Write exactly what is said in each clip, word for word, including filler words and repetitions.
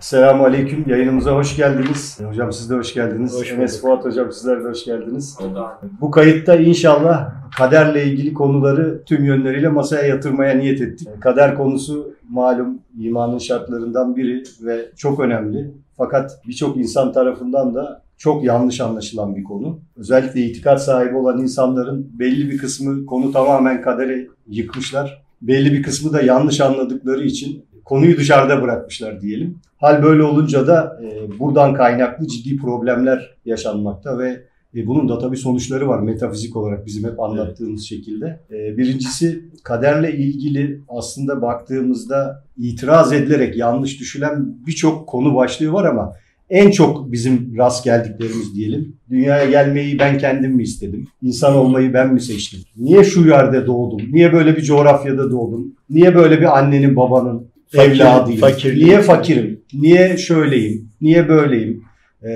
Selamun Aleyküm. Yayınımıza hoş geldiniz. Hocam siz de hoş geldiniz. Hoş Enes Fuat hocam sizler de hoş geldiniz. Allah. Bu kayıtta inşallah kaderle ilgili konuları tüm yönleriyle masaya yatırmaya niyet ettik. Kader konusu malum imanın şartlarından biri ve çok önemli. Fakat birçok insan tarafından da çok yanlış anlaşılan bir konu. Özellikle itikat sahibi olan insanların belli bir kısmı konu tamamen kadere yıkmışlar. Belli bir kısmı da yanlış anladıkları için konuyu dışarıda bırakmışlar diyelim. Hal böyle olunca da e, buradan kaynaklı ciddi problemler yaşanmakta ve e, bunun da tabii sonuçları var metafizik olarak bizim hep anlattığımız evet. şekilde. E, birincisi kaderle ilgili aslında baktığımızda itiraz edilerek yanlış düşülen birçok konu başlığı var ama en çok bizim rast geldiklerimiz diyelim. Dünyaya gelmeyi ben kendim mi istedim? İnsan olmayı ben mi seçtim? Niye şu yerde doğdum? Niye böyle bir coğrafyada doğdum? Niye böyle bir annenin babanın evladıyım? Fakir, niye fakirim? Niye şöyleyim? Niye böyleyim? Ee,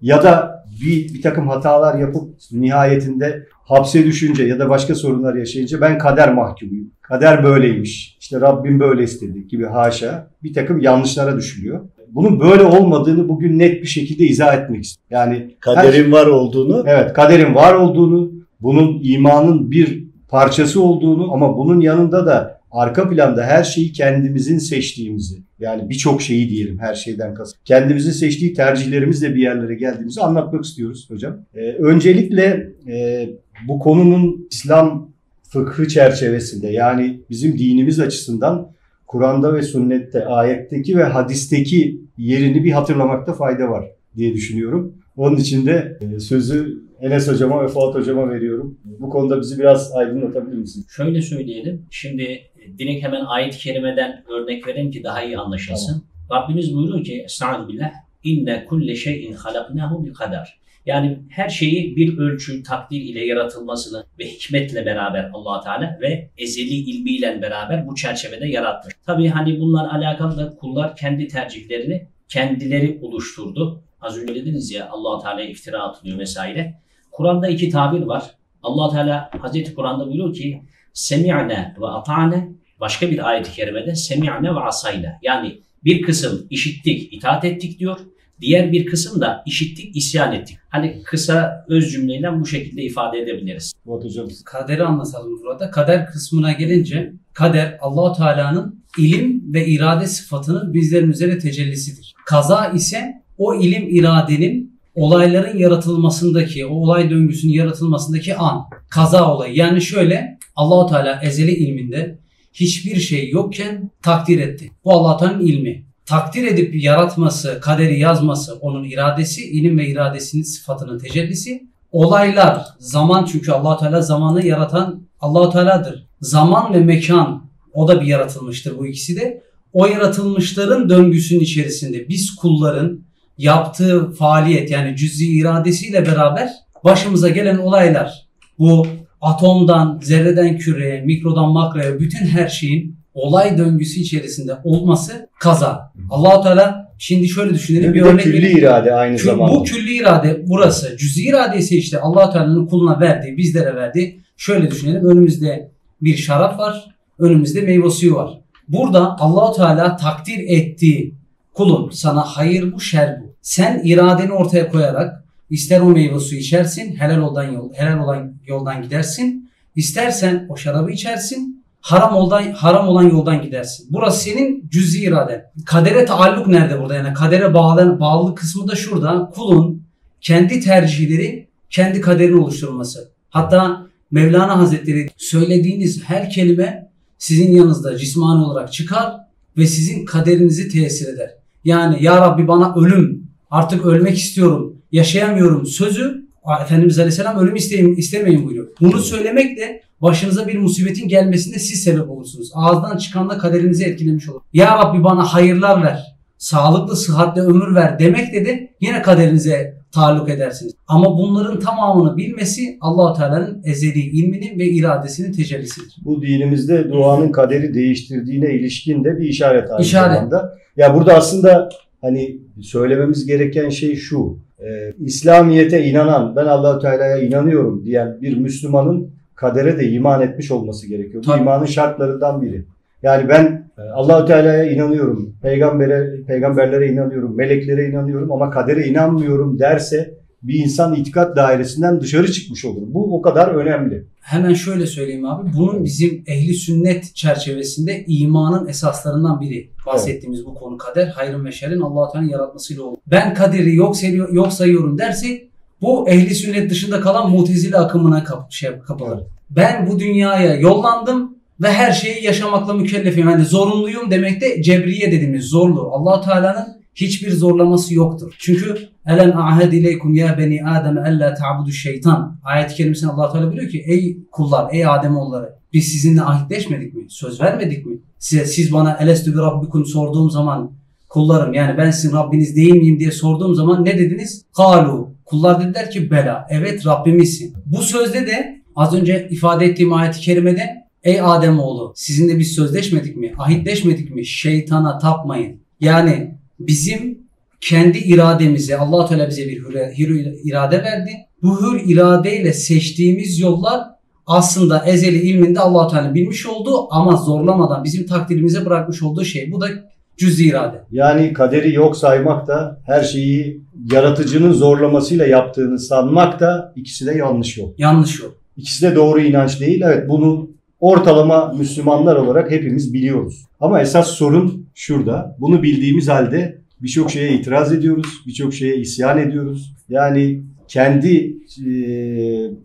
ya da bir, bir takım hatalar yapıp nihayetinde hapse düşünce ya da başka sorunlar yaşayınca ben kader mahkumuyum. Kader böyleymiş. İşte Rabbim böyle istedi gibi haşa bir takım yanlışlara düşülüyor. Bunun böyle olmadığını bugün net bir şekilde izah etmek istiyorum. Yani kaderin her, var olduğunu. Evet, kaderin var olduğunu, bunun imanın bir parçası olduğunu ama bunun yanında da arka planda her şeyi kendimizin seçtiğimizi, yani birçok şeyi diyelim her şeyden kasıt, kendimizin seçtiği tercihlerimizle bir yerlere geldiğimizi anlatmak istiyoruz hocam. Ee, öncelikle e, bu konunun İslam fıkhı çerçevesinde yani bizim dinimiz açısından Kur'an'da ve sünnette, ayetteki ve hadisteki yerini bir hatırlamakta fayda var diye düşünüyorum. Onun için de sözü Enes hocama ve Fuat hocama veriyorum. Bu konuda bizi biraz aydınlatabilir misiniz? Şöyle söyleyelim. Şimdi direkt hemen ayet-i kerimeden örnek verelim ki daha iyi anlaşılsın. Tamam. Rabbimiz buyuruyor ki Estağfirullah. İnne kulle şeyin halaknahu bi kadar. Yani her şeyi bir ölçü, takdir ile yaratılmasını ve hikmetle beraber Allah Teala ve ezeli ilmiyle beraber bu çerçevede yaratmış. Tabii hani bunlar alakalı da kullar kendi tercihlerini kendileri oluşturdu. Az önce dediniz ya Allah Teala'ya iftira atılıyor vesaire. Kur'an'da iki tabir var. Allah Teala Hazreti Kur'an'da buyuruyor ki semi'ne ve ata'ne. Başka bir ayet-i kerimede semi'ne ve asayne. Yani bir kısım işittik, itaat ettik diyor. Diğer bir kısım da işittik, isyan ettik. Hani kısa öz cümleyle bu şekilde ifade edebiliriz. Kaderi anlatalım burada. Kader kısmına gelince kader Allah-u Teala'nın ilim ve irade sıfatının bizlerin üzerine tecellisidir. Kaza ise o ilim iradenin olayların yaratılmasındaki, o olay döngüsünün yaratılmasındaki an. Kaza olayı. Yani şöyle Allah-u Teala ezeli ilminde hiçbir şey yokken takdir etti. Bu Allah-u Teala'nın ilmi. Takdir edip yaratması, kaderi yazması onun iradesi, ilim ve iradesinin sıfatının tecellisi. Olaylar, zaman çünkü Allah-u Teala zamanı yaratan Allah-u Teala'dır. Zaman ve mekan o da bir yaratılmıştır bu ikisi de. O yaratılmışların döngüsünün içerisinde biz kulların yaptığı faaliyet yani cüz'i iradesiyle beraber başımıza gelen olaylar bu atomdan, zerreden küreye, mikrodan makroya bütün her şeyin olay döngüsü içerisinde olması kaza. Allah-u Teala şimdi şöyle düşünelim. Bir, bir örnek külli irade aynı Kü zamanda. Bu külli irade burası. Cüz'i irade ise işte Allah-u Teala'nın kuluna verdiği, bizlere verdiği. Şöyle düşünelim. Önümüzde bir şarap var. Önümüzde meyve suyu var. Burada Allah-u Teala takdir ettiği kulum sana hayır bu, şer bu. Sen iradeni ortaya koyarak ister o meyve suyu içersin, helal olan, yol, helal olan yoldan gidersin. İstersen o şarabı içersin. Haram olan, haram olan yoldan gidersin. Burası senin cüz'i iraden. Kadere taalluk nerede burada? Yani kadere bağlı, bağlı kısmı da şurada. Kulun kendi tercihleri, kendi kaderini oluşturması. Hatta Mevlana Hazretleri söylediğiniz her kelime sizin yanınızda cismani olarak çıkar ve sizin kaderinizi tesir eder. Yani ya Rabbi bana ölüm, artık ölmek istiyorum, yaşayamıyorum sözü Efendimiz Aleyhisselam ölüm isteyin, istemeyin buyuruyor. Bunu söylemekle başınıza bir musibetin gelmesinde siz sebep olursunuz. Ağızdan çıkanla kaderinizi etkilemiş olur. Ya Rabbi bana hayırlar ver, sağlıklı, sıhhatle ömür ver demekle de yine kaderinize taalluk edersiniz. Ama bunların tamamını bilmesi Allah-u Teala'nın ezeli ilminin ve iradesinin tecellisidir. Bu dinimizde duanın kaderi değiştirdiğine ilişkin de bir işaret aynı işaret. zamanda. Ya burada aslında hani söylememiz gereken şey şu. Ee, İslamiyet'e inanan, ben Allah-u Teala'ya inanıyorum diyen bir Müslümanın kadere de iman etmiş olması gerekiyor. Bu tabii. İmanın şartlarından biri. Yani ben Allahu Teala'ya inanıyorum, peygambere, peygamberlere inanıyorum, meleklere inanıyorum ama kadere inanmıyorum derse bir insan itikat dairesinden dışarı çıkmış olur. Bu o kadar önemli. Hemen şöyle söyleyeyim abi. Bunun bizim ehli sünnet çerçevesinde imanın esaslarından biri. Bahsettiğimiz bu konu kader, hayrın ve şerrin Allah-u Teala'nın yaratmasıyla olur. Ben kaderi yok, sayıyor, yok sayıyorum derse bu ehli sünnet dışında kalan mutezile akımına kap şey, kapılır. Evet. Ben bu dünyaya yollandım ve her şeyi yaşamakla mükellefim. Yani zorunluyum demek de cebriye dediğimiz zorlu. Allah-u Teala'nın hiçbir zorlaması yoktur. Çünkü elen ahad ileykum ya beni adem alla ta'budu şeytan. Ayet-i kerimesinde Allah Teala diyor ki ey kullar, ey Ademoğulları, biz sizinle ahitleşmedik mi? Söz vermedik mi? Size siz bana elestü bi rabbikum sorduğum zaman kullarım yani ben sizin Rabbiniz değil miyim diye sorduğum zaman ne dediniz? Kalu. Kullar dediler ki bela. Evet Rabbimizsin. Bu sözde de az önce ifade ettiğim ayet-i kerimede ey Ademoğlu, sizinle biz sözleşmedik mi? Ahitleşmedik mi? Şeytana tapmayın. Yani bizim kendi irademize, Allah Teala bize bir hür irade verdi. Bu hür iradeyle seçtiğimiz yollar aslında ezeli ilminde Allah Teala bilmiş olduğu ama zorlamadan bizim takdirimize bırakmış olduğu şey. Bu da cüz-i irade. Yani kaderi yok saymak da her şeyi yaratıcının zorlamasıyla yaptığını sanmak da ikisi de yanlış yol. Yanlış yol. İkisi de doğru inanç değil. Evet, bunu ortalama Müslümanlar olarak hepimiz biliyoruz. Ama esas sorun şurada. Bunu bildiğimiz halde birçok şeye itiraz ediyoruz. Birçok şeye isyan ediyoruz. Yani kendi e,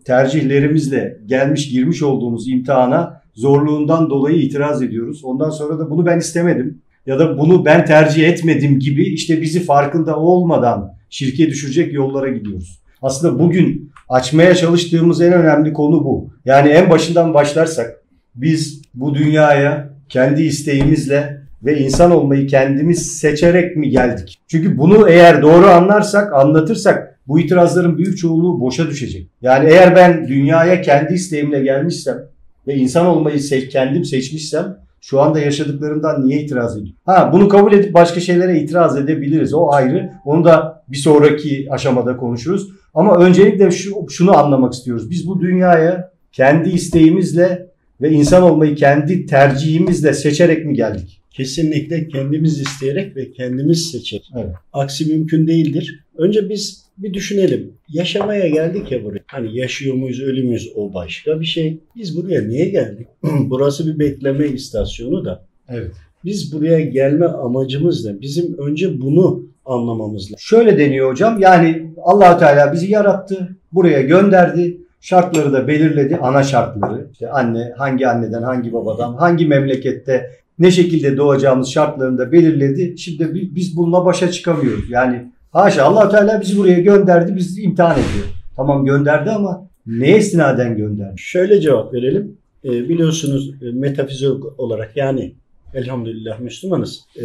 tercihlerimizle gelmiş girmiş olduğumuz imtihana zorluğundan dolayı itiraz ediyoruz. Ondan sonra da bunu ben istemedim ya da bunu ben tercih etmedim gibi işte bizi farkında olmadan şirke düşürecek yollara gidiyoruz. Aslında bugün açmaya çalıştığımız en önemli konu bu. Yani en başından başlarsak biz bu dünyaya kendi isteğimizle ve insan olmayı kendimiz seçerek mi geldik? Çünkü bunu eğer doğru anlarsak, anlatırsak bu itirazların büyük çoğunluğu boşa düşecek. Yani eğer ben dünyaya kendi isteğimle gelmişsem ve insan olmayı se- kendim seçmişsem şu anda yaşadıklarımdan niye itiraz ediyorum? Ha, bunu kabul edip başka şeylere itiraz edebiliriz. O ayrı. Onu da bir sonraki aşamada konuşuruz. Ama öncelikle şu, şunu anlamak istiyoruz. Biz bu dünyaya kendi isteğimizle ve insan olmayı kendi tercihimizle seçerek mi geldik? Kesinlikle kendimiz isteyerek ve kendimiz seçerek. Evet. Aksi mümkün değildir. Önce biz bir düşünelim. Yaşamaya geldik ya buraya. Hani yaşıyor muyuz, ölü müyüz o başka bir şey. Biz buraya niye geldik? Burası bir bekleme istasyonu da. Evet. Biz buraya gelme amacımız ne? Bizim önce bunu anlamamız lazım. Şöyle deniyor hocam. Yani Allah-u Teala bizi yarattı, buraya gönderdi. Şartları da belirledi. Ana şartları. İşte anne, hangi anneden, hangi babadan, hangi memlekette ne şekilde doğacağımız şartlarını da belirledi. Şimdi biz bununla başa çıkamıyoruz. Yani haşa, Allah-u Teala bizi buraya gönderdi, bizi imtihan ediyor. Tamam gönderdi ama neye istinaden gönderdi? Şöyle cevap verelim. E, biliyorsunuz metafizolog olarak yani elhamdülillah Müslümanız. E,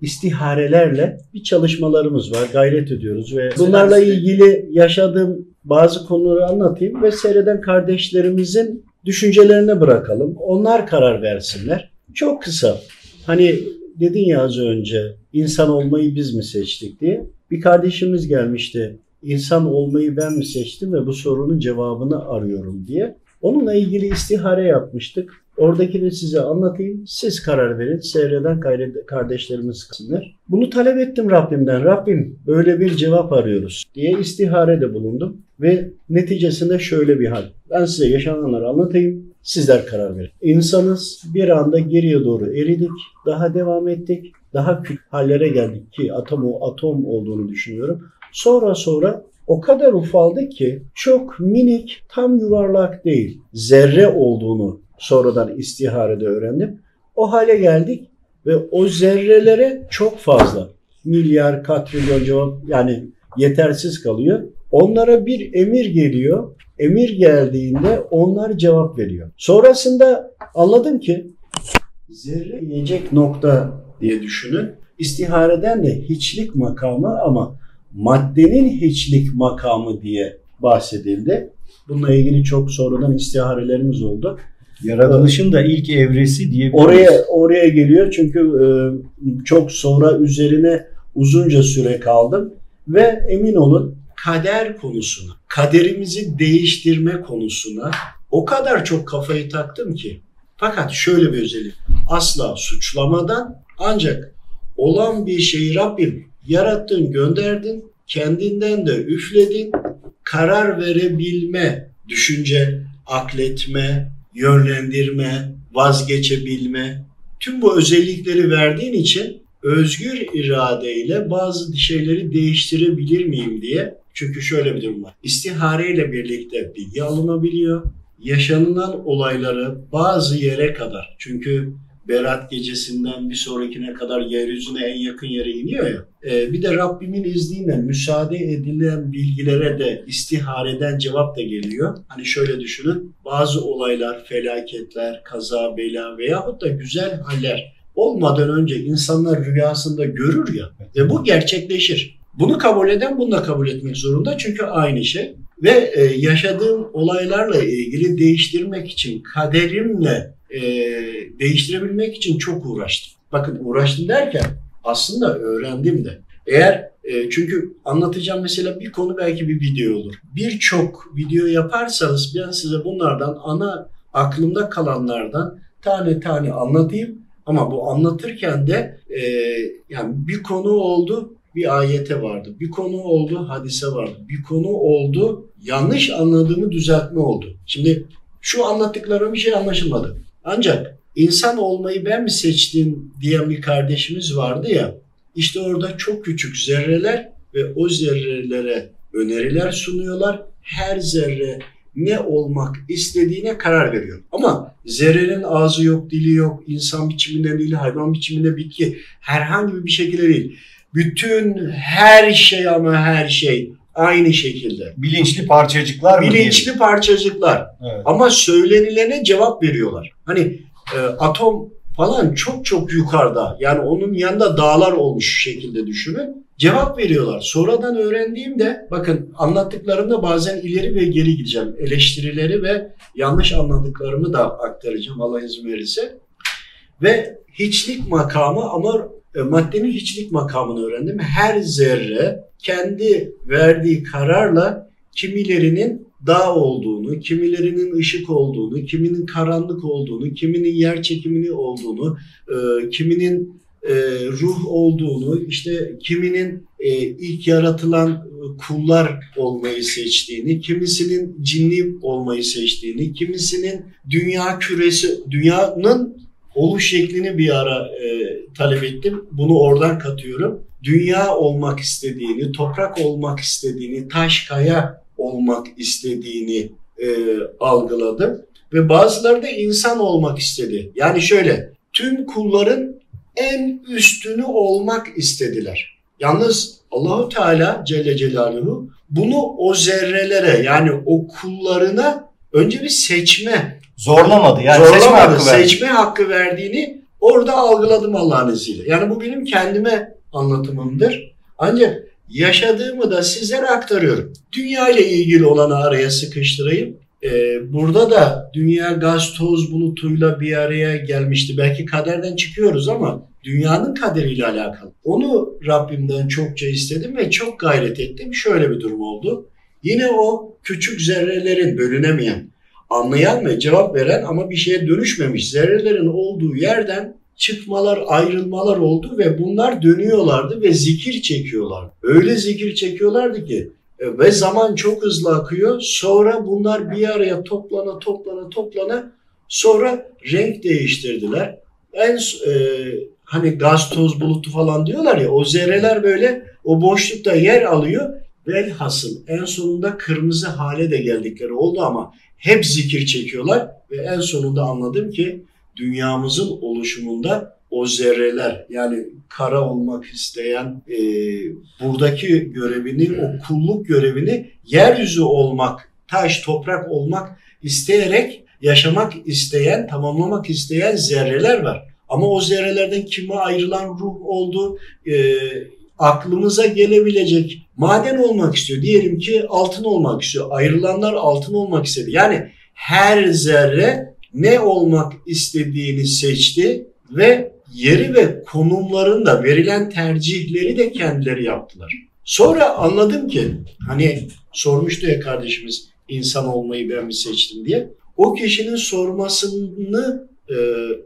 istiharelerle bir çalışmalarımız var. Gayret ediyoruz ve bunlarla ilgili yaşadığım bazı konuları anlatayım ve seyreden kardeşlerimizin düşüncelerine bırakalım. Onlar karar versinler. Çok kısa. Hani dedin ya az önce insan olmayı biz mi seçtik diye. Bir kardeşimiz gelmişti. İnsan olmayı ben mi seçtim ve bu sorunun cevabını arıyorum diye. Onunla ilgili istihare yapmıştık. Oradakini size anlatayım. Siz karar verin. Seyreden kardeşlerimiz kısımlar. Bunu talep ettim Rabbimden. Rabbim böyle bir cevap arıyoruz diye istiharede bulundum. Ve neticesinde şöyle bir hal. Ben size yaşananları anlatayım. Sizler karar verin. İnsanız, bir anda geriye doğru eridik, daha devam ettik, daha küçük hallere geldik ki atomu atom olduğunu düşünüyorum. Sonra sonra o kadar ufaldı ki çok minik, tam yuvarlak değil, zerre olduğunu sonradan istiharede öğrendim. O hale geldik ve o zerrelere çok fazla, milyar, katrilyon cevap yani yetersiz kalıyor. Onlara bir emir geliyor. Emir geldiğinde onlar cevap veriyor. Sonrasında anladım ki zerre inecek nokta diye düşünün. İstihareden de hiçlik makamı ama maddenin hiçlik makamı diye bahsedildi. Bununla ilgili çok sonradan istiharelerimiz oldu. Yaratılışın da ilk evresi diye oraya oraya geliyor çünkü çok sonra üzerine uzunca süre kaldım ve emin olun kader konusuna, kaderimizi değiştirme konusuna o kadar çok kafayı taktım ki Fakat şöyle bir özellik, asla suçlamadan, ancak olan bir şeyi Rabbim yarattın, gönderdin, kendinden de üfledin, karar verebilme, düşünce, akletme, yönlendirme, vazgeçebilme, tüm bu özellikleri verdiğin için özgür iradeyle bazı şeyleri değiştirebilir miyim diye. Çünkü şöyle bir durum var. İstihareyle birlikte bilgi alınabiliyor. Yaşanılan olayları bazı yere kadar, çünkü Berat gecesinden bir sonrakine kadar yeryüzüne en yakın yere iniyor ya. Ee, bir de Rabbimin izniyle müsaade edilen bilgilere de istihareden cevap da geliyor. Hani şöyle düşünün, bazı olaylar, felaketler, kaza, bela veyahut da güzel haller olmadan önce insanlar rüyasında görür ya ve bu gerçekleşir. Bunu kabul eden bunu da kabul etmek zorunda, çünkü aynı şey. Ve e, yaşadığım olaylarla ilgili değiştirmek için, kaderimle e, değiştirebilmek için çok uğraştım. Bakın, uğraştım derken aslında öğrendim de. Eğer e, çünkü anlatacağım mesela bir konu belki bir video olur. Birçok video yaparsanız ben size bunlardan, ana aklımda kalanlardan tane tane anlatayım. Ama bu anlatırken de e, yani bir konu oldu, bir ayete vardı. Bir konu oldu, hadise vardı. Bir konu oldu, yanlış anladığımı düzeltme oldu. Şimdi şu anlattıklarım bir şey anlaşılmadı. Ancak insan olmayı ben mi seçtim diyen bir kardeşimiz vardı ya. İşte orada çok küçük zerreler ve o zerrelere öneriler sunuyorlar. Her zerre ne olmak istediğine karar veriyor. Ama zerrenin ağzı yok, dili yok. İnsan biçiminde değil, hayvan biçiminde, bitki, herhangi bir şekilde değil. Bütün her şey, ama her şey aynı şekilde. Bilinçli parçacıklar mı? Bilinçli parçacıklar. Evet. Ama söylenilene cevap veriyorlar. Hani e, atom falan çok çok yukarıda. Yani onun yanında dağlar olmuş şekilde düşünün. Cevap veriyorlar. Sonradan öğrendiğimde, bakın anlattıklarımda bazen ileri ve geri gideceğim. Eleştirileri ve yanlış anladıklarımı da aktaracağım Allah izin verirse. Ve hiçlik makamı, ama maddenin hiçlik makamını öğrendim. Her zerre kendi verdiği kararla kimilerinin dağ olduğunu, kimilerinin ışık olduğunu, kiminin karanlık olduğunu, kiminin yer çekimini olduğunu, kiminin ruh olduğunu, işte kiminin ilk yaratılan kullar olmayı seçtiğini, kimisinin cinli olmayı seçtiğini, kimisinin dünya küresi, dünyanın oluş şeklini bir ara e, talep ettim. Bunu oradan katıyorum. Dünya olmak istediğini, toprak olmak istediğini, taş kaya olmak istediğini e, algıladım. Ve bazıları da insan olmak istedi. Yani şöyle, tüm kulların en üstünü olmak istediler. Yalnız Allahu Teala Celle Celaluhu bunu o zerrelere, yani o kullarına önce bir seçme, Zorlamadı yani Zorlamadı. seçme hakkı verdi. Seçme hakkı verdiğini orada algıladım Allah'ın izniyle. Yani bu benim kendime anlatımımdır. Ancak yaşadığımı da sizlere aktarıyorum. Dünya ile ilgili olanı araya sıkıştırayım. Ee, burada da dünya gaz toz bulutuyla bir araya gelmişti. Belki kaderden çıkıyoruz ama dünyanın kaderiyle alakalı. Onu Rabbimden çokça istedim ve çok gayret ettim. Şöyle bir durum oldu. Yine o küçük zerrelerin bölünemeyen, anlayan ve cevap veren ama bir şeye dönüşmemiş zerrelerin olduğu yerden çıkmalar, ayrılmalar oldu ve bunlar dönüyorlardı ve zikir çekiyorlardı. Öyle zikir çekiyorlardı ki ve zaman çok hızlı akıyor. Sonra bunlar bir araya toplana toplana toplana sonra renk değiştirdiler. En e, hani gaz toz bulutu falan diyorlar ya, o zerreler böyle o boşlukta yer alıyor. Velhasıl en sonunda kırmızı hale de geldikleri oldu ama hep zikir çekiyorlar ve en sonunda anladım ki dünyamızın oluşumunda o zerreler, yani kara olmak isteyen e, buradaki görevini, o kulluk görevini, yeryüzü olmak, taş, toprak olmak isteyerek yaşamak isteyen, tamamlamak isteyen zerreler var. Ama o zerrelerden kime ayrılan ruh oldu, e, aklımıza gelebilecek maden olmak istiyor. Diyelim ki altın olmak istiyor. Ayrılanlar altın olmak istedi. Yani her zerre ne olmak istediğini seçti ve yeri ve konumlarında verilen tercihleri de kendileri yaptılar. Sonra anladım ki, hani sormuştu ya kardeşimiz, insan olmayı ben mi seçtim diye. O kişinin sormasını e,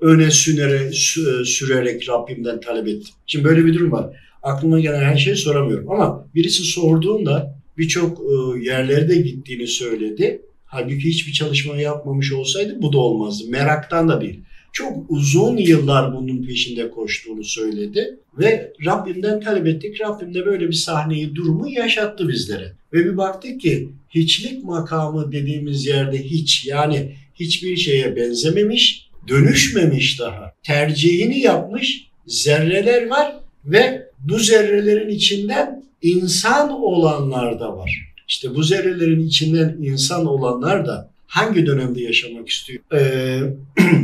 öne sünere, sü, sürerek Rabbimden talep ettim. Şimdi böyle bir durum var. Aklıma gelen her şeyi soramıyorum. Ama birisi sorduğunda birçok e, yerlere de gittiğini söyledi. Halbuki hiçbir çalışma yapmamış olsaydı bu da olmazdı. Meraktan da değil. Çok uzun yıllar bunun peşinde koştuğunu söyledi ve Rabbimden talep ettik. Rabbim de böyle bir sahneyi, durumu yaşattı bizlere. Ve bir baktık ki hiçlik makamı dediğimiz yerde hiç, yani hiçbir şeye benzememiş, dönüşmemiş daha. Tercihini yapmış, zerreler var ve bu zerrelerin içinden insan olanlar da var. İşte bu zerrelerin içinden insan olanlar da hangi dönemde yaşamak istiyor? Ee,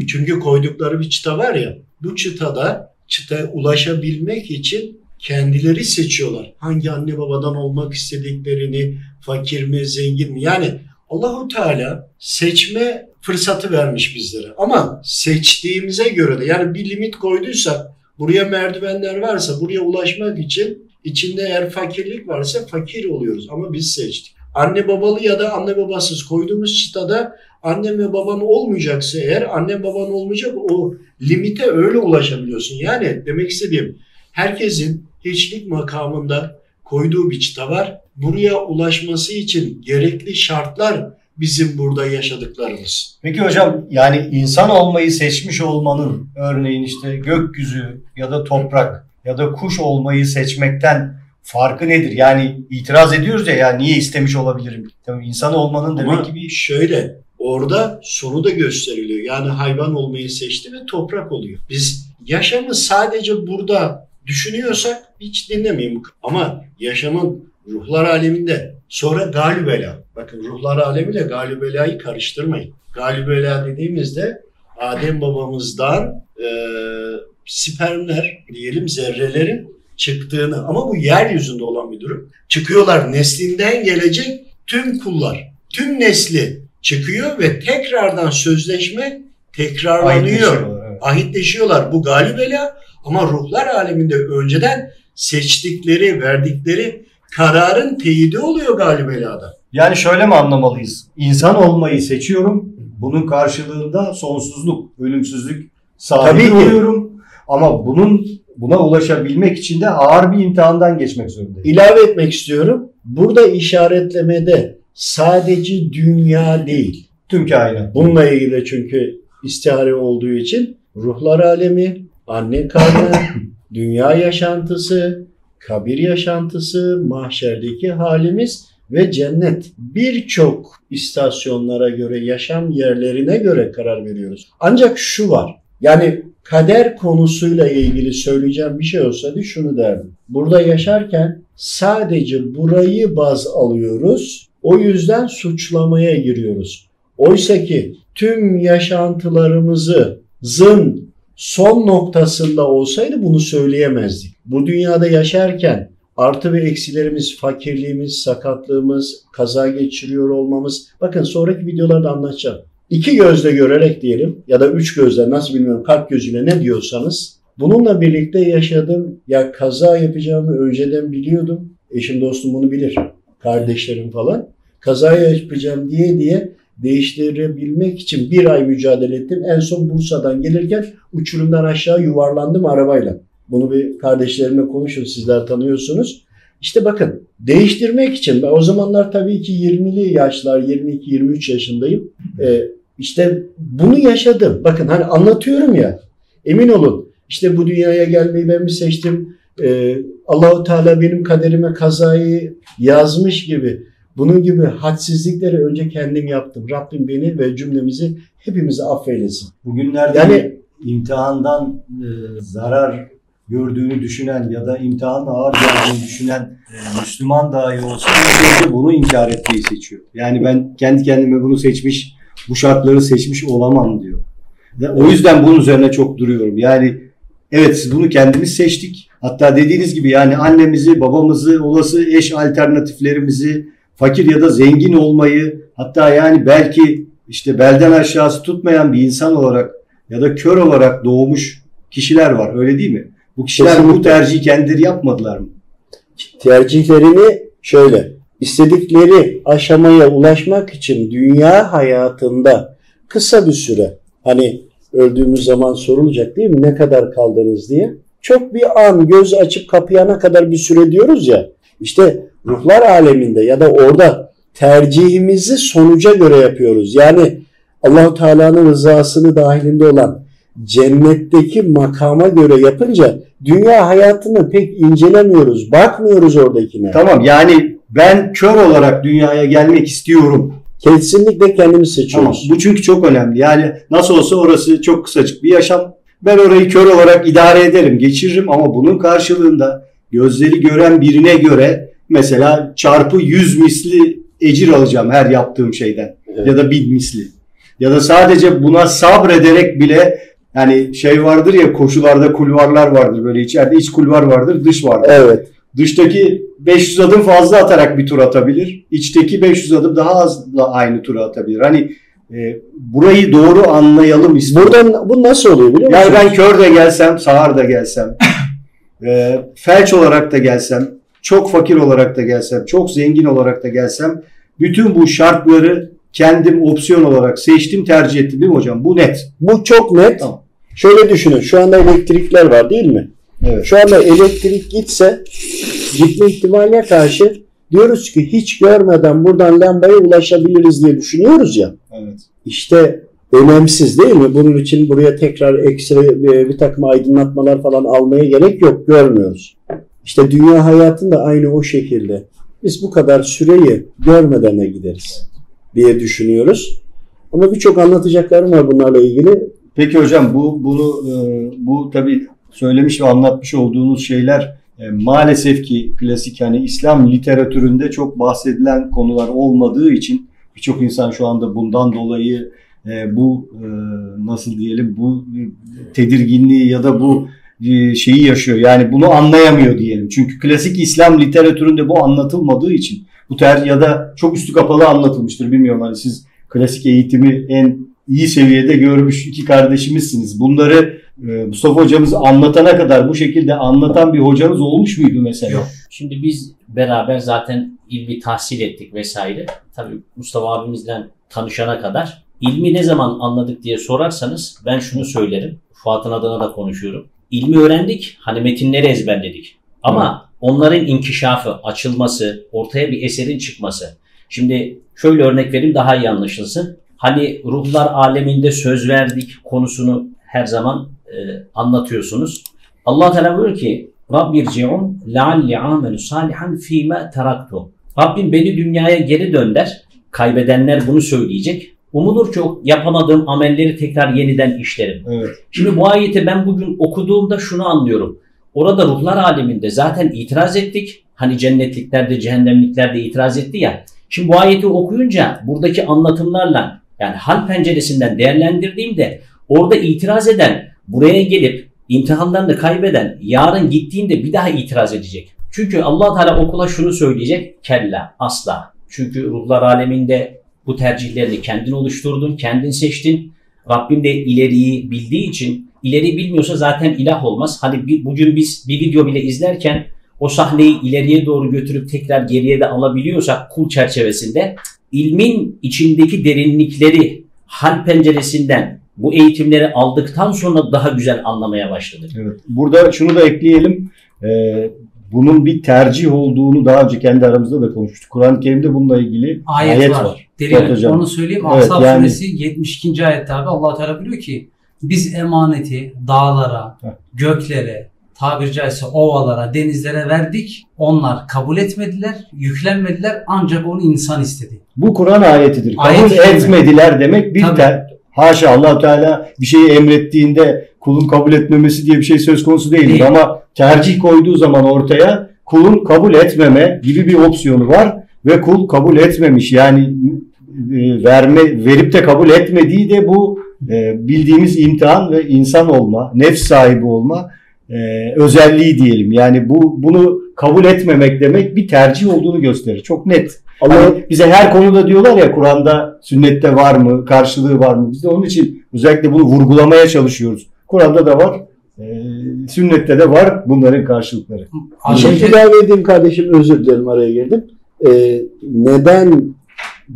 çünkü koydukları bir çıta var ya, bu çıtada çıta ulaşabilmek için kendileri seçiyorlar. Hangi anne babadan olmak istediklerini, fakir mi, zengin mi? Yani Allahu Teala seçme fırsatı vermiş bizlere. Ama seçtiğimize göre de, yani bir limit koyduysak, buraya merdivenler varsa, buraya ulaşmak için içinde eğer fakirlik varsa fakir oluyoruz. Ama biz seçtik. Anne babalı ya da anne babasız koyduğumuz çıtada annem ve babam olmayacaksa eğer, annem baban olmayacak, o limite öyle ulaşabiliyorsun. Yani demek istediğim, herkesin hiçlik makamında koyduğu bir çıta var. Buraya ulaşması için gerekli şartlar bizim burada yaşadıklarımız. Peki hocam, yani insan olmayı seçmiş olmanın, örneğin işte gökyüzü ya da toprak ya da kuş olmayı seçmekten farkı nedir? Yani itiraz ediyoruz ya, ya niye istemiş olabilirim? Tabii insan olmanın ama demek ki bir... Şöyle, orada sonu da gösteriliyor. Yani hayvan olmayı seçti ve toprak oluyor. Biz yaşamı sadece burada düşünüyorsak hiç dinlemeyin. Ama yaşamın ruhlar aleminde, sonra galübela. Bakın ruhlar alemiyle galübelayı karıştırmayın. Galübela dediğimizde Adem babamızdan e, spermler diyelim, zerrelerin çıktığını, ama bu yeryüzünde olan bir durum. Çıkıyorlar, neslinden gelecek tüm kullar, tüm nesli çıkıyor ve tekrardan sözleşme tekrarlanıyor. Ahitleşiyorlar, evet. Ahitleşiyorlar. Bu galibela, ama ruhlar aleminde önceden seçtikleri, verdikleri kararın teyidi oluyor galibelada. Yani şöyle mi anlamalıyız? İnsan olmayı seçiyorum. Bunun karşılığında sonsuzluk, ölümsüzlük sahibi oluyorum. Ama bunun Buna ulaşabilmek için de ağır bir imtihandan geçmek zorundayız. İlave etmek istiyorum. Burada işaretlemede sadece dünya değil, tüm kainat. Bununla ilgili, çünkü istihare olduğu için ruhlar alemi, anne karnı, dünya yaşantısı, kabir yaşantısı, mahşerdeki halimiz ve cennet. Birçok istasyonlara göre, yaşam yerlerine göre karar veriyoruz. Ancak şu var. Yani kader konusuyla ilgili söyleyeceğim bir şey olsaydı şunu derdim. Burada yaşarken sadece burayı baz alıyoruz. O yüzden suçlamaya giriyoruz. Oysa ki tüm yaşantılarımızın son noktasında olsaydı bunu söyleyemezdik. Bu dünyada yaşarken artı ve eksilerimiz, fakirliğimiz, sakatlığımız, kaza geçiriyor olmamız. Bakın sonraki videolarda anlatacağım. İki gözle görerek diyelim, ya da üç gözle, nasıl bilmiyorum, kalp gözüyle ne diyorsanız, bununla birlikte yaşadım. Ya kaza yapacağımı önceden biliyordum. Eşim dostum bunu bilir. Kardeşlerim falan. Kaza yapacağım diye diye değiştirebilmek için bir ay mücadele ettim. En son Bursa'dan gelirken uçurumdan aşağı yuvarlandım arabayla. Bunu bir kardeşlerimle konuşun, sizler tanıyorsunuz. İşte bakın, değiştirmek için, ben o zamanlar tabii ki yirmili yaşlar, yirmi iki yirmi üç yaşındayım. Ee, İşte bunu yaşadım. Bakın hani anlatıyorum ya. Emin olun. İşte bu dünyaya gelmeyi ben mi seçtim? Ee, Allahu Teala benim kaderime kazayı yazmış gibi. Bunun gibi hadsizlikleri önce kendim yaptım. Rabbim beni ve cümlemizi, hepimizi affeylesin. Bugünlerde yani imtihandan e, zarar gördüğünü düşünen ya da imtihanla ağır geldiğini düşünen e, Müslüman dahi olsa bunu inkar etmeyi seçiyor. Yani ben kendi kendime bunu seçmiş, bu şartları seçmiş olamam diyor. O yüzden bunun üzerine çok duruyorum. Yani evet, siz bunu kendimiz seçtik. Hatta dediğiniz gibi yani annemizi, babamızı, olası eş alternatiflerimizi, fakir ya da zengin olmayı, hatta yani belki işte belden aşağısı tutmayan bir insan olarak ya da kör olarak doğmuş kişiler var. Öyle değil mi? Bu kişiler kesinlikle bu tercihi kendileri yapmadılar mı? Tercihlerini şöyle... İstedikleri aşamaya ulaşmak için dünya hayatında kısa bir süre, hani öldüğümüz zaman sorulacak değil mi? Ne kadar kaldınız diye. Çok bir an göz açıp kapayana kadar bir süre diyoruz ya. İşte ruhlar aleminde ya da orada tercihimizi sonuca göre yapıyoruz. Yani Allahu Teala'nın rızasını dahilinde olan cennetteki makama göre yapınca dünya hayatını pek incelemiyoruz, bakmıyoruz oradakine. Tamam, yani ben kör olarak dünyaya gelmek istiyorum. Kesinlikle kendimiz seçiyoruz. Tamam, bu çünkü çok önemli. Yani nasıl olsa orası çok kısacık bir yaşam. Ben orayı kör olarak idare ederim, geçiririm ama bunun karşılığında gözleri gören birine göre mesela çarpı yüz misli ecir alacağım her yaptığım şeyden. Evet. Ya da bin misli. Ya da sadece buna sabrederek bile, yani şey vardır ya, koşularda kulvarlar vardır, böyle içeride iç kulvar vardır, dış vardır. Evet. Dıştaki beş yüz adım fazla atarak bir tur atabilir. İçteki beş yüz adım daha azla aynı tura atabilir. Hani e, burayı doğru anlayalım istiyorum. Buradan bu nasıl oluyor biliyor musun? Yani ben kör de gelsem, sağır da gelsem, e, felç olarak da gelsem, çok fakir olarak da gelsem, çok zengin olarak da gelsem, bütün bu şartları kendim opsiyon olarak seçtim, tercih ettim değil mi hocam? Bu net. Bu çok net. Tamam. Şöyle düşünün. Şu anda elektrikler var değil mi? Evet. Şu anda elektrik gitse, gitme ihtimaline karşı diyoruz ki hiç görmeden buradan lambaya ulaşabiliriz diye düşünüyoruz ya. Evet. İşte önemsiz değil mi? Bunun için buraya tekrar ekstra bir takım aydınlatmalar falan almaya gerek yok. Görmüyoruz. İşte dünya hayatında aynı o şekilde. Biz bu kadar süreyi görmeden de gideriz diye düşünüyoruz. Ama birçok anlatacaklarım var bunlarla ilgili. Peki hocam, bu bunu bu tabii söylemiş ve anlatmış olduğunuz şeyler maalesef ki klasik, yani İslam literatüründe çok bahsedilen konular olmadığı için birçok insan şu anda bundan dolayı bu nasıl diyelim bu tedirginliği ya da bu şeyi yaşıyor. Yani bunu anlayamıyor diyelim. Çünkü klasik İslam literatüründe bu anlatılmadığı için bu ter ya da çok üstü kapalı anlatılmıştır. Bilmiyorum, hani siz klasik eğitimi en iyi seviyede görmüş iki kardeşimizsiniz. Bunları Mustafa hocamız anlatana kadar bu şekilde anlatan bir hocanız olmuş muydu mesela? Yok. Şimdi biz beraber zaten ilmi tahsil ettik vesaire. Tabii Mustafa abimizle tanışana kadar ilmi ne zaman anladık diye sorarsanız ben şunu söylerim. Fuat'ın adına da konuşuyorum. İlmi öğrendik, hani metinleri ezberledik. Ama Hı. onların inkişafı, açılması, ortaya bir eserin çıkması. Şimdi şöyle örnek vereyim, daha iyi anlaşılsın. Hani ruhlar aleminde söz verdik konusunu her zaman e, anlatıyorsunuz. Allah Teala diyor ki: "Rabbirci'un la'alli amelu salihan fîme teraktu." Rabbim beni dünyaya geri dönder. Kaybedenler bunu söyleyecek. Umulur ki yapamadığım amelleri tekrar yeniden işlerim. Evet. Şimdi bu ayeti ben bugün okuduğumda şunu anlıyorum. Orada ruhlar aleminde zaten itiraz ettik. Hani cennetlikler de cehennemlikler de itiraz etti ya. Şimdi bu ayeti okuyunca buradaki anlatımlarla, yani hal penceresinden değerlendirdiğimde orada itiraz eden, buraya gelip imtihanlarını kaybeden yarın gittiğinde bir daha itiraz edecek. Çünkü Allah Teala okula şunu söyleyecek: kella, asla. Çünkü ruhlar aleminde bu tercihlerini kendin oluşturdun, kendin seçtin. Rabbim de ileriyi bildiği için, İleri bilmiyorsa zaten ilah olmaz. Hani bugün biz bir video bile izlerken o sahneyi ileriye doğru götürüp tekrar geriye de alabiliyorsak kul çerçevesinde, ilmin içindeki derinlikleri hal penceresinden bu eğitimleri aldıktan sonra daha güzel anlamaya başladık. Evet. Burada şunu da ekleyelim. Ee, bunun bir tercih olduğunu daha önce kendi aramızda da konuştuk. Kur'an-ı Kerim'de bununla ilgili ayet, ayet var. var. Derin, evet, onu söyleyeyim. Evet, Ahzab yani... suresi yetmiş ikinci ayette abi Allah Teala diyor ki: "Biz emaneti dağlara, göklere, tabiri caizse ovalara, denizlere verdik. Onlar kabul etmediler, yüklenmediler, ancak onu insan istedi." Bu Kur'an ayetidir. Ayet kabul etmediler mi? Demek bir ter. Haşa, Allah Teala bir şeyi emrettiğinde kulun kabul etmemesi diye bir şey söz konusu değildir. Değil. Ama tercih koyduğu zaman ortaya kulun kabul etmeme gibi bir opsiyonu var ve kul kabul etmemiş. Yani verme, verip de kabul etmediği de bu Ee, bildiğimiz imtihan ve insan olma, nefs sahibi olma e, özelliği diyelim. Yani bu bunu kabul etmemek demek bir tercih olduğunu gösterir. Çok net. Ama hani bize her konuda diyorlar ya, Kur'an'da, sünnette var mı, karşılığı var mı? Biz de onun için özellikle bunu vurgulamaya çalışıyoruz. Kur'an'da da var, e, sünnette de var bunların karşılıkları. Şimdi ilave edeyim kardeşim, özür dilerim araya girdim. Ee, neden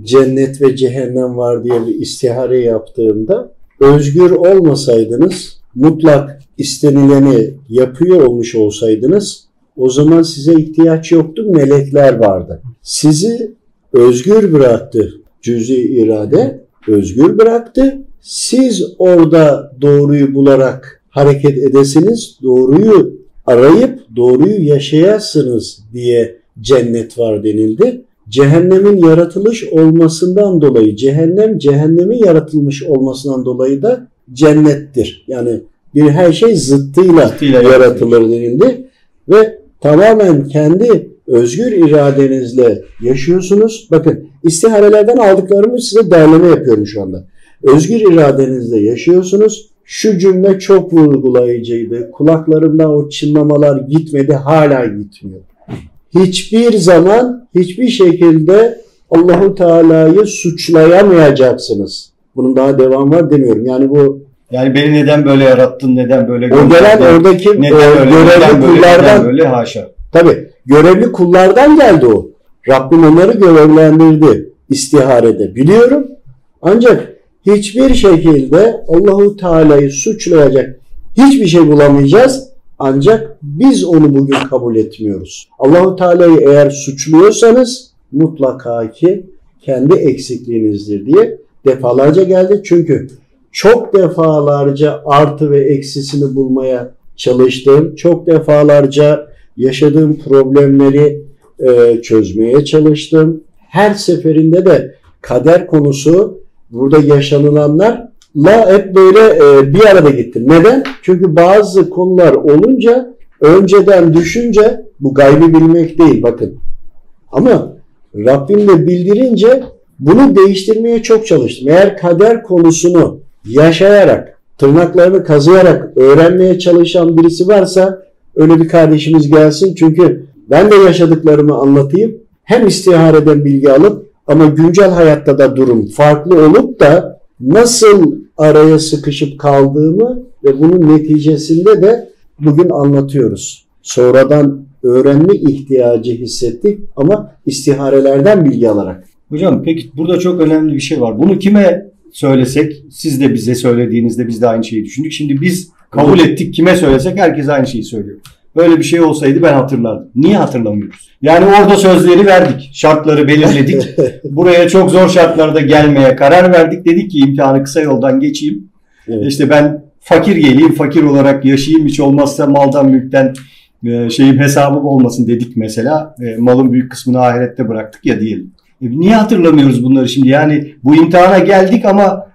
cennet ve cehennem var diye bir istihare yaptığımda özgür olmasaydınız, mutlak istenileni yapıyor olmuş olsaydınız, o zaman size ihtiyaç yoktu, melekler vardı. Sizi özgür bıraktı, cüz-i irade özgür bıraktı. Siz orada doğruyu bularak hareket edesiniz, doğruyu arayıp doğruyu yaşayasınız diye cennet var denildi. Cehennemin yaratılış olmasından dolayı, cehennem cehennemin yaratılmış olmasından dolayı da cennettir. Yani bir her şey zıttıyla, zıttıyla yaratılır denildi. Ve tamamen kendi özgür iradenizle yaşıyorsunuz. Bakın, istiharelerden aldıklarımı size derleme yapıyorum şu anda. Özgür iradenizle yaşıyorsunuz. Şu cümle çok vurgulayıcıydı. Kulaklarımdan o çınlamalar gitmedi, hala gitmiyor. Hiçbir zaman, hiçbir şekilde Allahu Teala'yı suçlayamayacaksınız. Bunun daha devamı var demiyorum. Yani bu yani beni neden böyle yarattın, neden böyle gönderdin? Neden oradaki neden öyle, görevli neden kullardan böyle, neden böyle haşa. Tabii görevli kullardan geldi o. Rabbim onları görevlendirdi istiharede, biliyorum. Ancak hiçbir şekilde Allahu Teala'yı suçlayacak hiçbir şey bulamayacağız. Ancak biz onu bugün kabul etmiyoruz. Allahu Teala'yı eğer suçluyorsanız mutlaka ki kendi eksikliğinizdir diye defalarca geldi. Çünkü çok defalarca artı ve eksisini bulmaya çalıştığım, çok defalarca yaşadığım problemleri e, çözmeye çalıştım. Her seferinde de kader konusu, burada yaşanılanlarla hep böyle e, bir arada gittim. Neden? Çünkü bazı konular olunca, önceden düşünce, bu gaybı bilmek değil bakın. Ama Rabbim de bildirince bunu değiştirmeye çok çalıştım. Eğer kader konusunu yaşayarak, tırnaklarını kazıyarak öğrenmeye çalışan birisi varsa öyle bir kardeşimiz gelsin. Çünkü ben de yaşadıklarımı anlatayım. Hem istihareden bilgi alıp ama güncel hayatta da durum farklı olup da nasıl araya sıkışıp kaldığımı ve bunun neticesinde de bugün anlatıyoruz. Sonradan öğrenme ihtiyacı hissettik ama istiharelerden bilgi alarak. Hocam peki burada çok önemli bir şey var. Bunu kime söylesek, siz de bize söylediğinizde biz de aynı şeyi düşündük. Şimdi biz kabul ettik, kime söylesek herkes aynı şeyi söylüyor. Böyle bir şey olsaydı ben hatırlardım. Niye hatırlamıyoruz? Yani orada sözleri verdik, şartları belirledik. Buraya çok zor şartlarda gelmeye karar verdik. Dedik ki imkanı kısa yoldan geçeyim. Evet. İşte ben fakir geleyim, fakir olarak yaşayayım. Hiç olmazsa maldan mülkten şeyim hesabım olmasın dedik mesela. Malın büyük kısmını ahirette bıraktık ya diyelim. Niye hatırlamıyoruz bunları şimdi? Yani bu imtihana geldik ama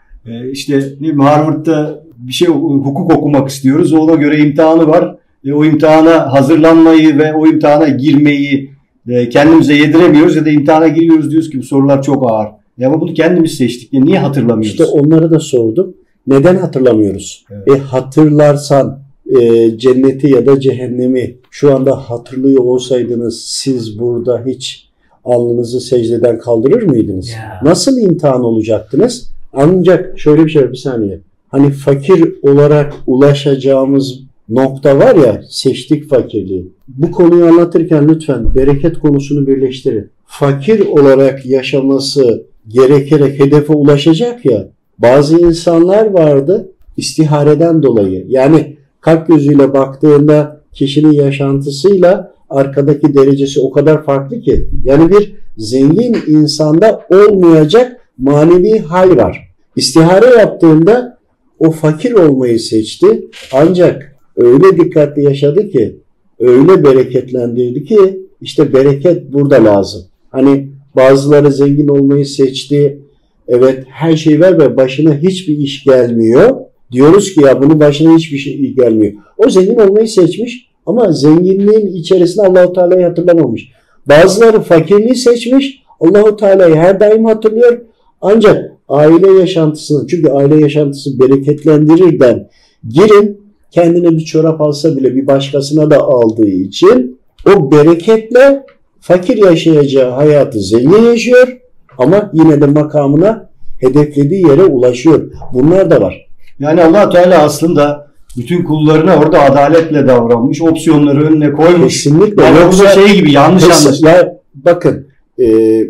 işte Harvard'da bir şey hukuk okumak istiyoruz. Ona göre imtihanı var. E, o imtihana hazırlanmayı ve o imtihana girmeyi e, kendimize yediremiyoruz ya da imtihana giriyoruz diyoruz ki bu sorular çok ağır. Ya ama bunu kendimiz seçtik. Ya, niye hatırlamıyoruz? İşte onları da sordum. Neden hatırlamıyoruz? Evet. E, hatırlarsan e, cenneti ya da cehennemi şu anda hatırlıyor olsaydınız siz burada hiç alnınızı secdeden kaldırır mıydınız? Ya. Nasıl imtihan olacaktınız? Ancak şöyle bir şey, bir saniye. Hani fakir olarak ulaşacağımız nokta var ya, seçtik fakirliği. Bu konuyu anlatırken lütfen bereket konusunu birleştirin. Fakir olarak yaşaması gerekerek hedefe ulaşacak ya, bazı insanlar vardı istihareden dolayı. Yani kalp gözüyle baktığında kişinin yaşantısıyla arkadaki derecesi o kadar farklı ki. Yani bir zengin insanda olmayacak manevi hal var. İstihare yaptığında o fakir olmayı seçti ancak öyle dikkatli yaşadı ki, öyle bereketlendirdi ki, işte bereket burada lazım. Hani bazıları zengin olmayı seçti, evet her şey var ve başına hiçbir iş gelmiyor. Diyoruz ki ya bunun başına hiçbir şey gelmiyor. O zengin olmayı seçmiş ama zenginliğin içerisinde Allahu Teala'yı hatırlamamış. Bazıları fakirliği seçmiş, Allahu Teala'yı her daim hatırlıyor. Ancak aile yaşantısını, çünkü aile yaşantısı bereketlendirirden girin, kendine bir çorap alsa bile bir başkasına da aldığı için o bereketle fakir yaşayacağı hayatı zengin yaşıyor ama yine de makamına, hedeflediği yere ulaşıyor. Bunlar da var. Yani Allah Teala aslında bütün kullarına orada adaletle davranmış, opsiyonları önüne koymuş. Kesinlikle. Yani yoksa şey gibi yanlış anlaşılıyor. Bakın e,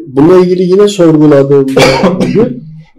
bununla ilgili yine sorguladığımda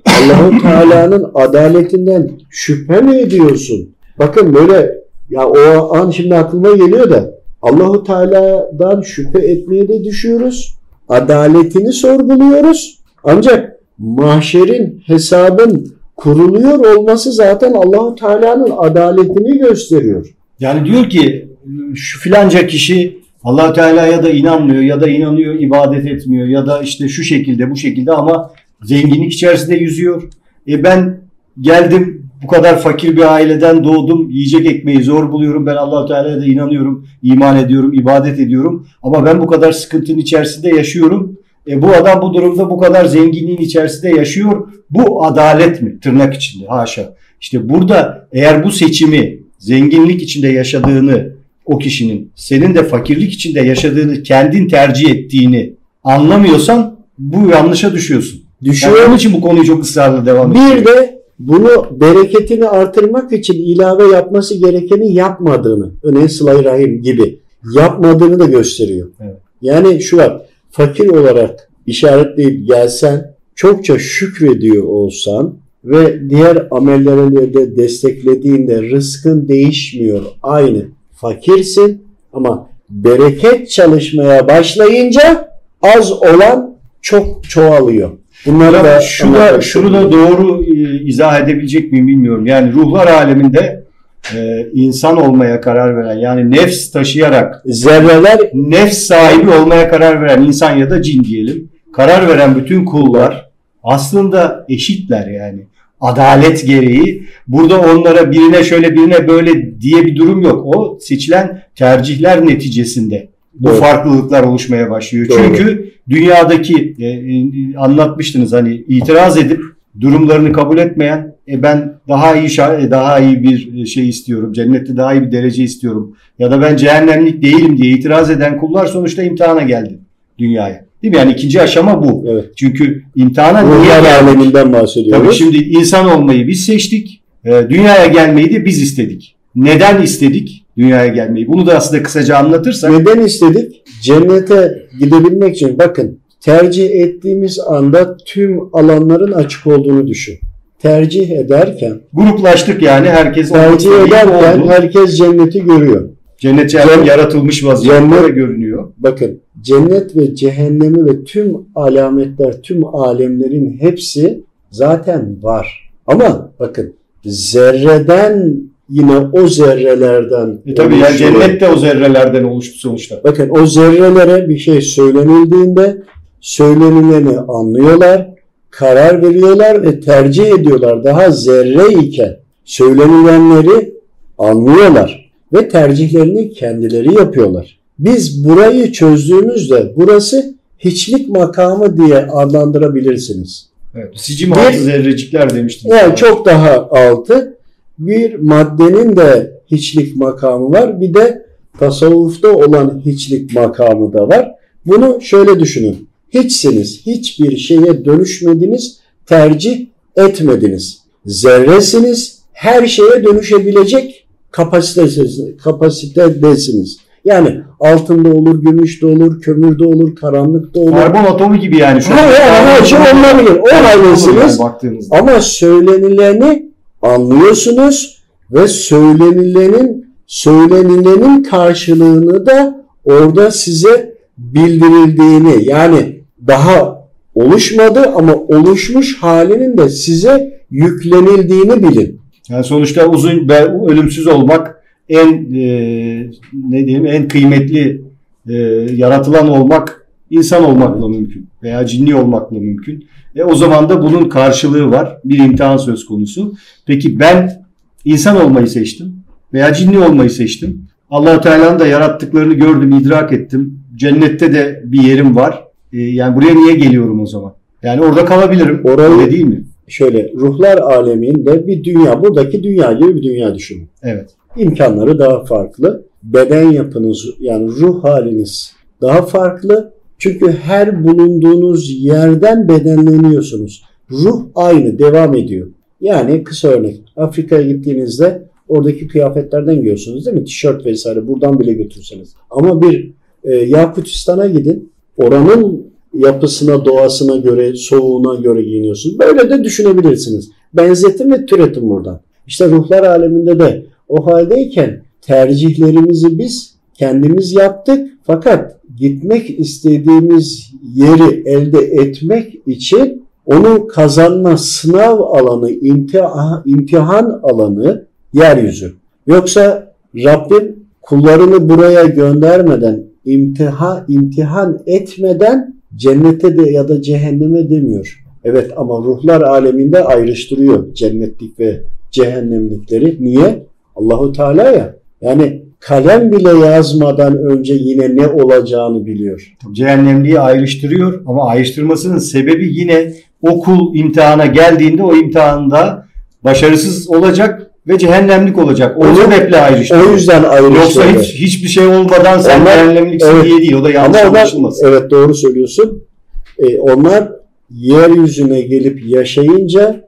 Allahu Teala'nın adaletinden şüphe mi ediyorsun? Bakın böyle ya o an şimdi aklıma geliyor da Allahu Teala'dan şüphe etmeye de düşüyoruz. Adaletini sorguluyoruz. Ancak mahşerin, hesabın kuruluyor olması zaten Allahu Teala'nın adaletini gösteriyor. Yani diyor ki şu filanca kişi Allah Teala'ya da inanmıyor ya da inanıyor, ibadet etmiyor ya da işte şu şekilde bu şekilde ama zenginlik içerisinde yüzüyor. E ben geldim bu kadar fakir bir aileden doğdum, yiyecek ekmeği zor buluyorum. Ben Allah Teala'ya da inanıyorum, iman ediyorum, ibadet ediyorum ama ben bu kadar sıkıntının içerisinde yaşıyorum. E bu adam bu durumda bu kadar zenginliğin içerisinde yaşıyor. Bu adalet mi? Tırnak içinde haşa. İşte burada eğer bu seçimi zenginlik içinde yaşadığını o kişinin, senin de fakirlik içinde yaşadığını, kendin tercih ettiğini anlamıyorsan bu yanlışa düşüyorsun. Düşüyor. Yani onun için bu konuyu çok ısrarla devam ediyor. Bir de bunu bereketini artırmak için ilave yapması gerekeni yapmadığını, örneğin Sıla-i Rahim gibi yapmadığını da gösteriyor. Evet. Yani şu var, fakir olarak işaretleyip gelsen, çokça şükrediyor olsan ve diğer amellerle de desteklediğinde rızkın değişmiyor, aynı. Fakirsin ama bereket çalışmaya başlayınca az olan çok çoğalıyor. Bunları da şuna, şunu da doğru izah edebilecek miyim bilmiyorum. Yani ruhlar aleminde insan olmaya karar veren, yani nefs taşıyarak zerreler, nefs sahibi olmaya karar veren insan ya da cin diyelim, karar veren bütün kullar aslında eşitler yani. Adalet gereği. Burada onlara birine şöyle birine böyle diye bir durum yok. O seçilen tercihler neticesinde bu evet. farklılıklar oluşmaya başlıyor. Doğru. Çünkü dünyadaki e, e, anlatmıştınız hani itiraz edip durumlarını kabul etmeyen e, ben daha iyi daha iyi bir şey istiyorum. Cennette daha iyi bir derece istiyorum. Ya da ben cehennemlik değilim diye itiraz eden kullar sonuçta imtihana geldi dünyaya. Değil mi? Yani ikinci aşama bu. Evet. Çünkü imtihana dünya aleminden bahsediyoruz. Tabii şimdi insan olmayı biz seçtik. Dünyaya gelmeyi de biz istedik. Neden istedik dünyaya gelmeyi? Bunu da aslında kısaca anlatırsak. Neden istedik? Cennete gidebilmek için. Bakın tercih ettiğimiz anda tüm alanların açık olduğunu düşün. Tercih ederken. Gruplaştık yani herkes. Tercih ederken herkes cenneti görüyor. Cennet cehennem yaratılmış vaziyette görünüyor. Bakın cennet ve cehennemi ve tüm alametler, tüm alemlerin hepsi zaten var. Ama bakın zerreden yine o zerrelerden e tabii yani cennet de o zerrelerden oluştu sonuçta. Bakın o zerrelere bir şey söylenildiğinde söylenileni anlıyorlar, karar veriyorlar ve tercih ediyorlar. Daha zerre iken söylenilenleri anlıyorlar. Ve tercihlerini kendileri yapıyorlar. Biz burayı çözdüğümüzde burası hiçlik makamı diye adlandırabilirsiniz. Evet, sicim altı zerrecikler demiştiniz. Yani çok daha altı bir maddenin de hiçlik makamı var. Bir de tasavvufta olan hiçlik makamı da var. Bunu şöyle düşünün. Hiçsiniz. Hiçbir şeye dönüşmediniz. Tercih etmediniz. Zerresiniz. Her şeye dönüşebilecek Kapasitesiz, kapasitedesiniz. Yani altın da olur, gümüş de olur, kömür de olur, karanlık da olur. Karbon atomu gibi yani. Şu ha, ha, şey olabilir. O halesiniz. Yani ama söylenileni anlıyorsunuz ve söylenilenin söylenilenin karşılığını da orada size bildirildiğini, yani daha oluşmadı ama oluşmuş halinin de size yüklenildiğini bilin. Yani sonuçta uzun ve ölümsüz olmak en e, ne diyeyim en kıymetli e, yaratılan olmak insan olmakla mümkün veya cinli olmakla mümkün. E, o zaman da bunun karşılığı var. Bir imtihan söz konusu. Peki ben insan olmayı seçtim veya cinli olmayı seçtim. Allah-u Teala'nın da yarattıklarını gördüm, idrak ettim. Cennette de bir yerim var. E, yani buraya niye geliyorum o zaman? Yani orada kalabilirim. Orayı... Öyle değil mi? Şöyle ruhlar aleminde bir dünya, buradaki dünya gibi bir dünya düşünün. Evet. İmkanları daha farklı. Beden yapınız yani ruh haliniz daha farklı. Çünkü her bulunduğunuz yerden bedenleniyorsunuz. Ruh aynı devam ediyor. Yani kısa örnek. Afrika'ya gittiğinizde oradaki kıyafetlerden görüyorsunuz değil mi? Tişört vesaire buradan bile götürseniz. Ama bir e, Yakutistan'a gidin. Oranın yapısına, doğasına göre, soğuğuna göre giyiniyorsunuz. Böyle de düşünebilirsiniz. Benzettim ve türetim buradan. İşte ruhlar aleminde de o haldeyken tercihlerimizi biz kendimiz yaptık. Fakat gitmek istediğimiz yeri elde etmek için onu kazanma sınav alanı, imtihan, imtihan alanı yeryüzü. Yoksa Rabbim kullarını buraya göndermeden, imtihan, imtihan etmeden cennete de ya da cehenneme demiyor. Evet, ama ruhlar aleminde ayrıştırıyor cennetlik ve cehennemlikleri. Niye? Allahu Teala ya. Yani kalem bile yazmadan önce yine ne olacağını biliyor. Cehennemliği ayrıştırıyor ama ayrıştırmasının sebebi yine o kul imtihana geldiğinde o imtihanda başarısız olacak ve cehennemlik olacak. O, o sebeple ayrıştırıyor. O yüzden ayrıştırıyor. Yoksa hiç, hiçbir şey olmadan sen onlar, cehennemliksin evet, diye değil. O da yanlış anlaşılmasın. Evet, doğru söylüyorsun. Ee, onlar yeryüzüne gelip yaşayınca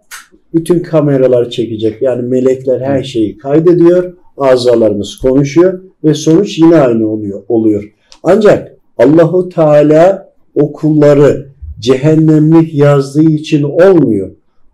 bütün kameralar çekecek. Yani melekler her şeyi kaydediyor. Azalarımız konuşuyor ve sonuç yine aynı oluyor. oluyor. Ancak Allahu Teala o kulları cehennemlik yazdığı için olmuyor.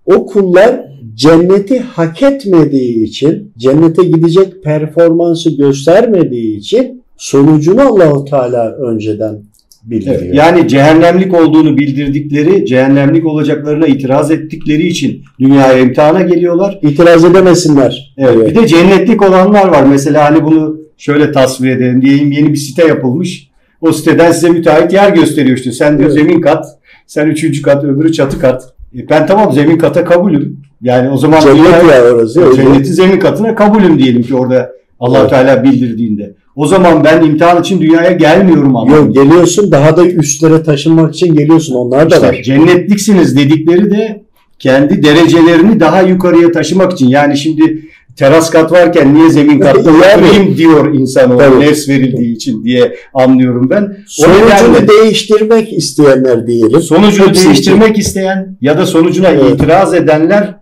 O kullar cenneti hak etmediği için, cennete gidecek performansı göstermediği için sonucunu Allahu Teala önceden bildiriyor. Evet, yani cehennemlik olduğunu bildirdikleri, cehennemlik olacaklarına itiraz ettikleri için dünyaya imtihana geliyorlar. İtiraz edemesinler. Evet, evet. Bir de cennetlik olanlar var. Mesela hani bunu şöyle tasvir edelim diyeyim, yeni bir site yapılmış. O siteden size müteahhit yer gösteriyor işte. Sen diyor evet, zemin kat, sen üçüncü kat, öbürü çatı kat. E ben tamam zemin kata kabulüm. Yani o zaman cennet dünyaya, ya orası, cenneti zemin katına kabulüm diyelim ki orada Allah evet, Teala bildirdiğinde. O zaman ben imtihan için dünyaya gelmiyorum ama. Yok, geliyorsun, daha da üstlere taşınmak için geliyorsun, onlar da işte var. Cennetliksiniz dedikleri de kendi derecelerini daha yukarıya taşımak için. Yani şimdi teras kat varken niye zemin katta oturayım diyor insan, o nefs verildiği için diye anlıyorum ben. Sonucunu değiştirmek isteyenler diyelim. Sonucunu hepsi değiştirmek için isteyen ya da sonucuna evet, itiraz edenler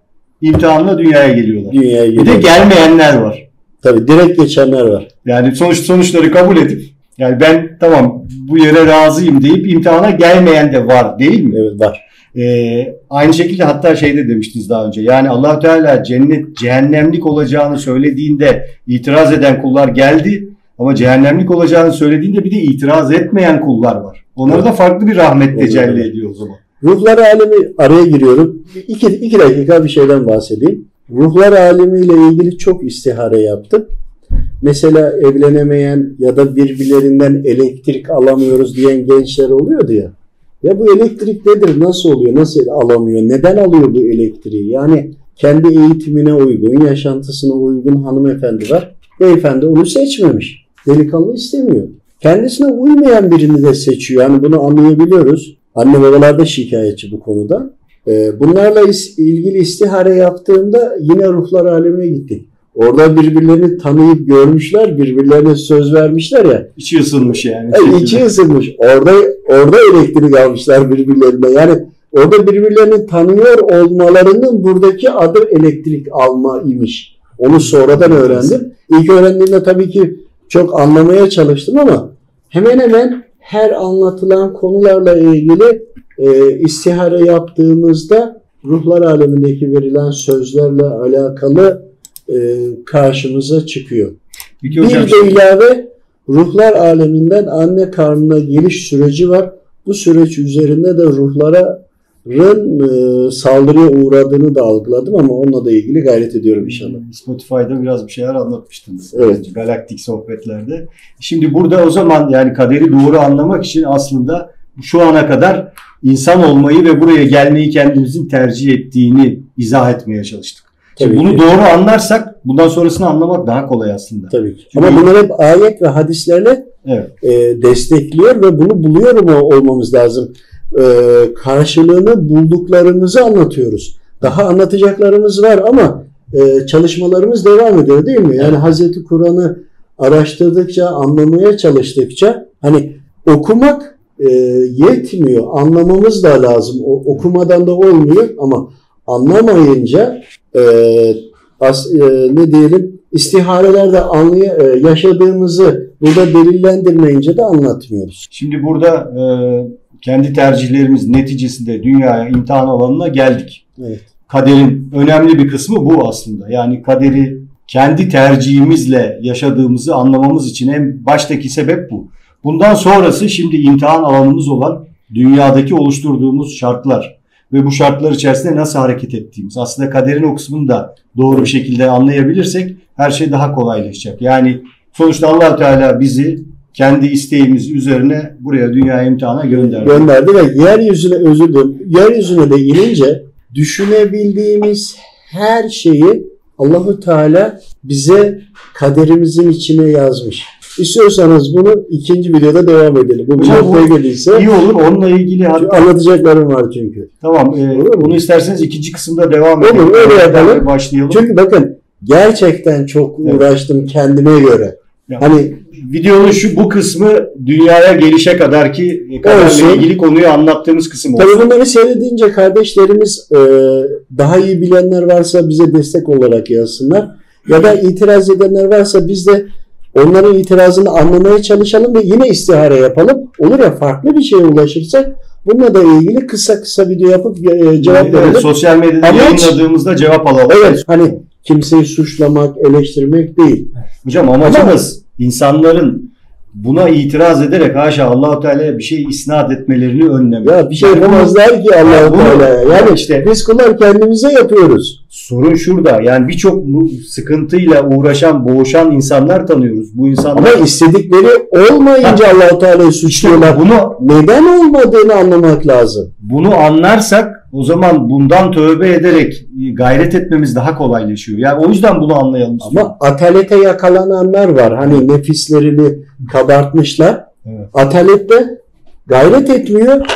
imtihanla dünyaya geliyorlar. Dünyaya geliyor. Bir de gelmeyenler var. Tabii direkt geçenler var. Yani sonuç sonuçları kabul edip, yani ben tamam bu yere razıyım deyip imtihana gelmeyen de var değil mi? Evet, var. Ee, aynı şekilde hatta şeyde demiştiniz daha önce. Yani Allah Teala cennet cehennemlik olacağını söylediğinde itiraz eden kullar geldi ama cehennemlik olacağını söylediğinde bir de itiraz etmeyen kullar var. Onlara evet, da farklı bir rahmet tecelli evet, ediyor o zaman. Ruhlar alemi araya giriyorum. İki, iki dakika bir şeyden bahsedeyim. Ruhlar alemiyle ilgili çok istihare yaptım. Mesela evlenemeyen ya da birbirlerinden elektrik alamıyoruz diyen gençler oluyordu ya. Ya bu elektrik nedir? Nasıl oluyor? Nasıl alamıyor? Neden alıyor bu elektriği? Yani kendi eğitimine uygun, yaşantısına uygun hanımefendi var. Beyefendi onu seçmemiş. Delikanlı istemiyor. Kendisine uymayan birini de seçiyor. Yani bunu anlayabiliyoruz. Anne babalar da şikayetçi bu konuda. Bunlarla ilgili istihare yaptığımda yine ruhlar alemine gittik. Orada birbirlerini tanıyıp görmüşler, birbirlerine söz vermişler ya. İçi ısınmış yani. yani içi ısınmış. Orada orada elektrik almışlar birbirlerine. Yani orada birbirlerini tanıyor olmalarının buradaki adı elektrik almaymış. Onu sonradan öğrendim. İlk öğrendiğimde tabii ki çok anlamaya çalıştım ama hemen hemen her anlatılan konularla ilgili E, istihare yaptığımızda ruhlar alemindeki verilen sözlerle alakalı e, karşımıza çıkıyor. Peki, bir de şey, ilave ruhlar aleminden anne karnına geliş süreci var. Bu süreç üzerinde de ruhlara e, saldırıya uğradığını da algıladım ama onunla da ilgili gayret ediyorum inşallah. Spotify'da biraz bir şeyler anlatmıştınız. Evet. Galaktik sohbetlerde. Şimdi burada o zaman yani kaderi doğru anlamak için aslında şu ana kadar insan olmayı ve buraya gelmeyi kendimizin tercih ettiğini izah etmeye çalıştık. Şimdi bunu doğru anlarsak bundan sonrasını anlamak daha kolay aslında. Tabii ki. Çünkü ama bunlar hep ayet ve hadislerle evet, e, destekliyor ve bunu buluyor olmamız lazım. E, karşılığını bulduklarımızı anlatıyoruz. Daha anlatacaklarımız var ama e, çalışmalarımız devam ediyor değil mi? Yani evet, Hazreti Kur'an'ı araştırdıkça, anlamaya çalıştıkça hani okumak E, yetmiyor. Anlamamız da lazım. O, okumadan da olmuyor ama anlamayınca e, as, e, ne diyelim istiharelerde anlaya, e, yaşadığımızı burada delillendirmeyince de anlatmıyoruz. Şimdi burada e, kendi tercihlerimiz neticesinde dünyaya, imtihan alanına geldik. Evet. Kaderin önemli bir kısmı bu aslında. Yani kaderi kendi tercihimizle yaşadığımızı anlamamız için en baştaki sebep bu. Bundan sonrası şimdi imtihan alanımız olan dünyadaki oluşturduğumuz şartlar ve bu şartlar içerisinde nasıl hareket ettiğimiz. Aslında kaderin o kısmını da doğru bir şekilde anlayabilirsek her şey daha kolaylaşacak. Yani sonuçta Allahu Teala bizi kendi isteğimiz üzerine buraya dünya imtihana gönderdi. Gönderdi ve yeryüzüne, özür dilerim, yeryüzüne de inince düşünebildiğimiz her şeyi Allahu Teala bize kaderimizin içine yazmış. İstiyorsanız bunu ikinci videoda devam edelim. Bu noktaya gelirse iyi olur. Onunla ilgili hatta anlatacaklarım var çünkü. Tamam. E, bunu isterseniz ikinci kısımda devam edelim. Olur, öyle yapalım. Başlayalım. Çünkü bakın gerçekten çok evet. uğraştım kendime göre. Ya, hani videonun şu bu kısmı dünyaya gelişe kadar ki kaderle ilgili konuyu anlattığımız kısım olsun. Tabii bunları seyredince kardeşlerimiz e, daha iyi bilenler varsa bize destek olarak yazsınlar. Ya da itiraz edenler varsa biz de onların itirazını anlamaya çalışalım ve yine istihare yapalım. Olur ya farklı bir şeye ulaşırsak bununla da ilgili kısa kısa video yapıp e, cevap verelim. Evet, sosyal medyada yayınladığımızda cevap alalım. Evet hani kimseyi suçlamak, eleştirmek değil. Hocam amacımız ama, insanların buna itiraz ederek haşa Allah-u Teala'ya bir şey isnat etmelerini önlemek. Ya bir şey yapamazlar yani ki Allah-u Teala'ya. Yani işte biz kullar kendimize yapıyoruz. Sorun şurada. Yani birçok sıkıntıyla uğraşan, boğuşan insanlar tanıyoruz. Bu insanlar ama istedikleri olmayınca Allah-u Teala'yı suçluyorlar. Bunu neden olmadığını anlamak lazım. Bunu anlarsak o zaman bundan tövbe ederek gayret etmemiz daha kolaylaşıyor. Yani o yüzden bunu anlayalım. Ama atalete yakalananlar var. Hani nefislerini kabartmışlar. Evet. Atalette gayret etmiyor,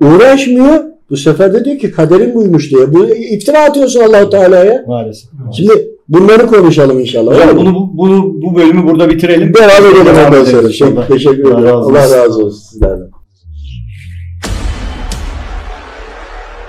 uğraşmıyor. Bu sefer de diyor ki kaderin buymuş diye. Bu iftira atıyorsun Allah-u Teala'ya. Maalesef, maalesef. Şimdi bunları konuşalım inşallah. Yani bunu, bunu bu bölümü burada bitirelim. Devam edelim. Devam edelim. Teşekkür ederim. Allah razı olsun sizlerden.